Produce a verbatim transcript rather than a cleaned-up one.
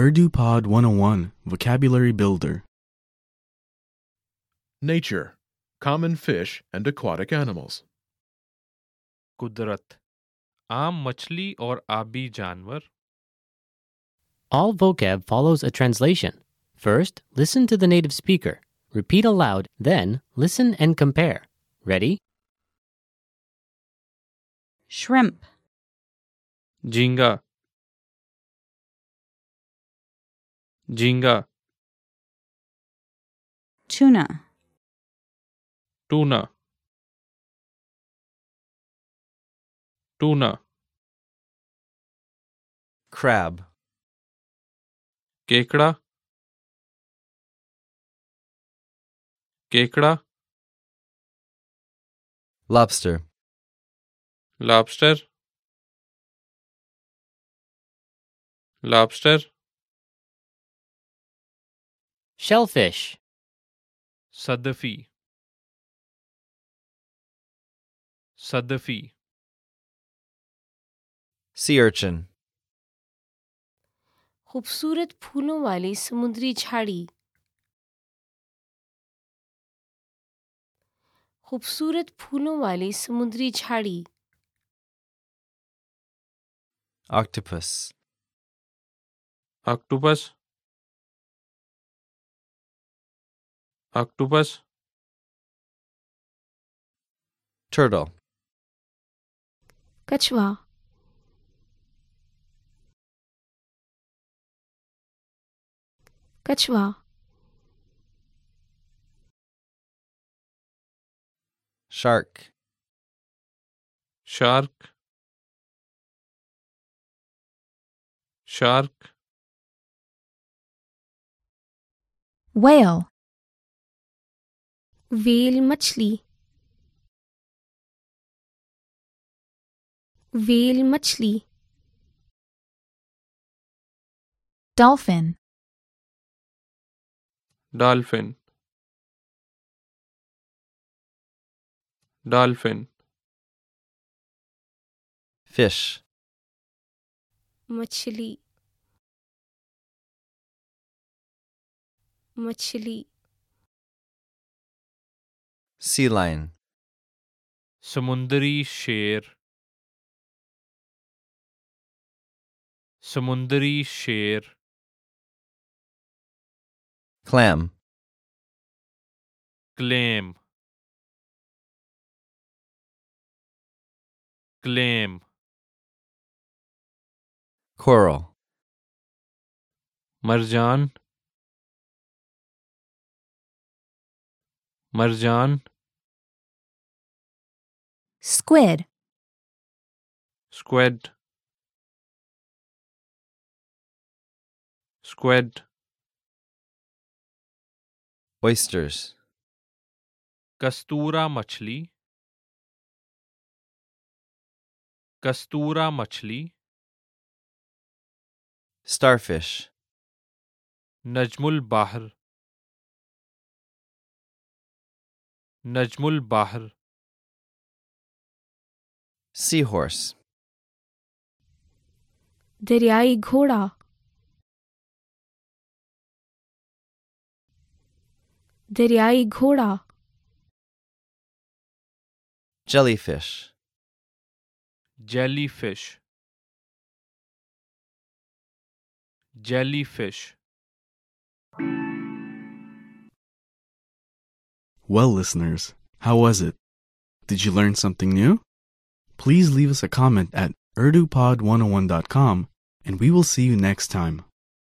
UrduPod one oh one Vocabulary Builder. Nature, common fish and aquatic animals. Kudrat, आम मछली और आबी जानवर. All vocab follows a translation. First, listen to the native speaker. Repeat aloud, then listen and compare. Ready? Shrimp, Jhinga, Jhinga, tuna, Tuna, Tuna, crab, Kekda, Kekda, lobster, Lobster, Lobster, shellfish, Saddafi, Saddafi, sea urchin, खूबसूरत फूलों वाली समुद्री झाड़ी. खूबसूरत फूलों वाली समुद्री झाड़ी. Octopus, Octopus, Octopus, turtle, कछुआ, कछुआ, shark, Shark, Shark, whale, whale मछली, whale मछली, dolphin, Dolphin, Dolphin, fish, मछली, मछली, sea lion, समुद्री शेर, समुद्री शेर, clam, Clam, Clam, coral, Marjan, Marjan, squid, Squid, Squid, oysters, Kastura machli, Kastura machli, starfish, Najmul Bahr, Najmul Bahr, seahorse, दरियाई घोड़ा, दरियाई घोड़ा, jellyfish, Jellyfish, Jellyfish. Well, listeners, how was it? Did you learn something new? Please leave us a comment at urdu pod one oh one dot com, and we will see you next time.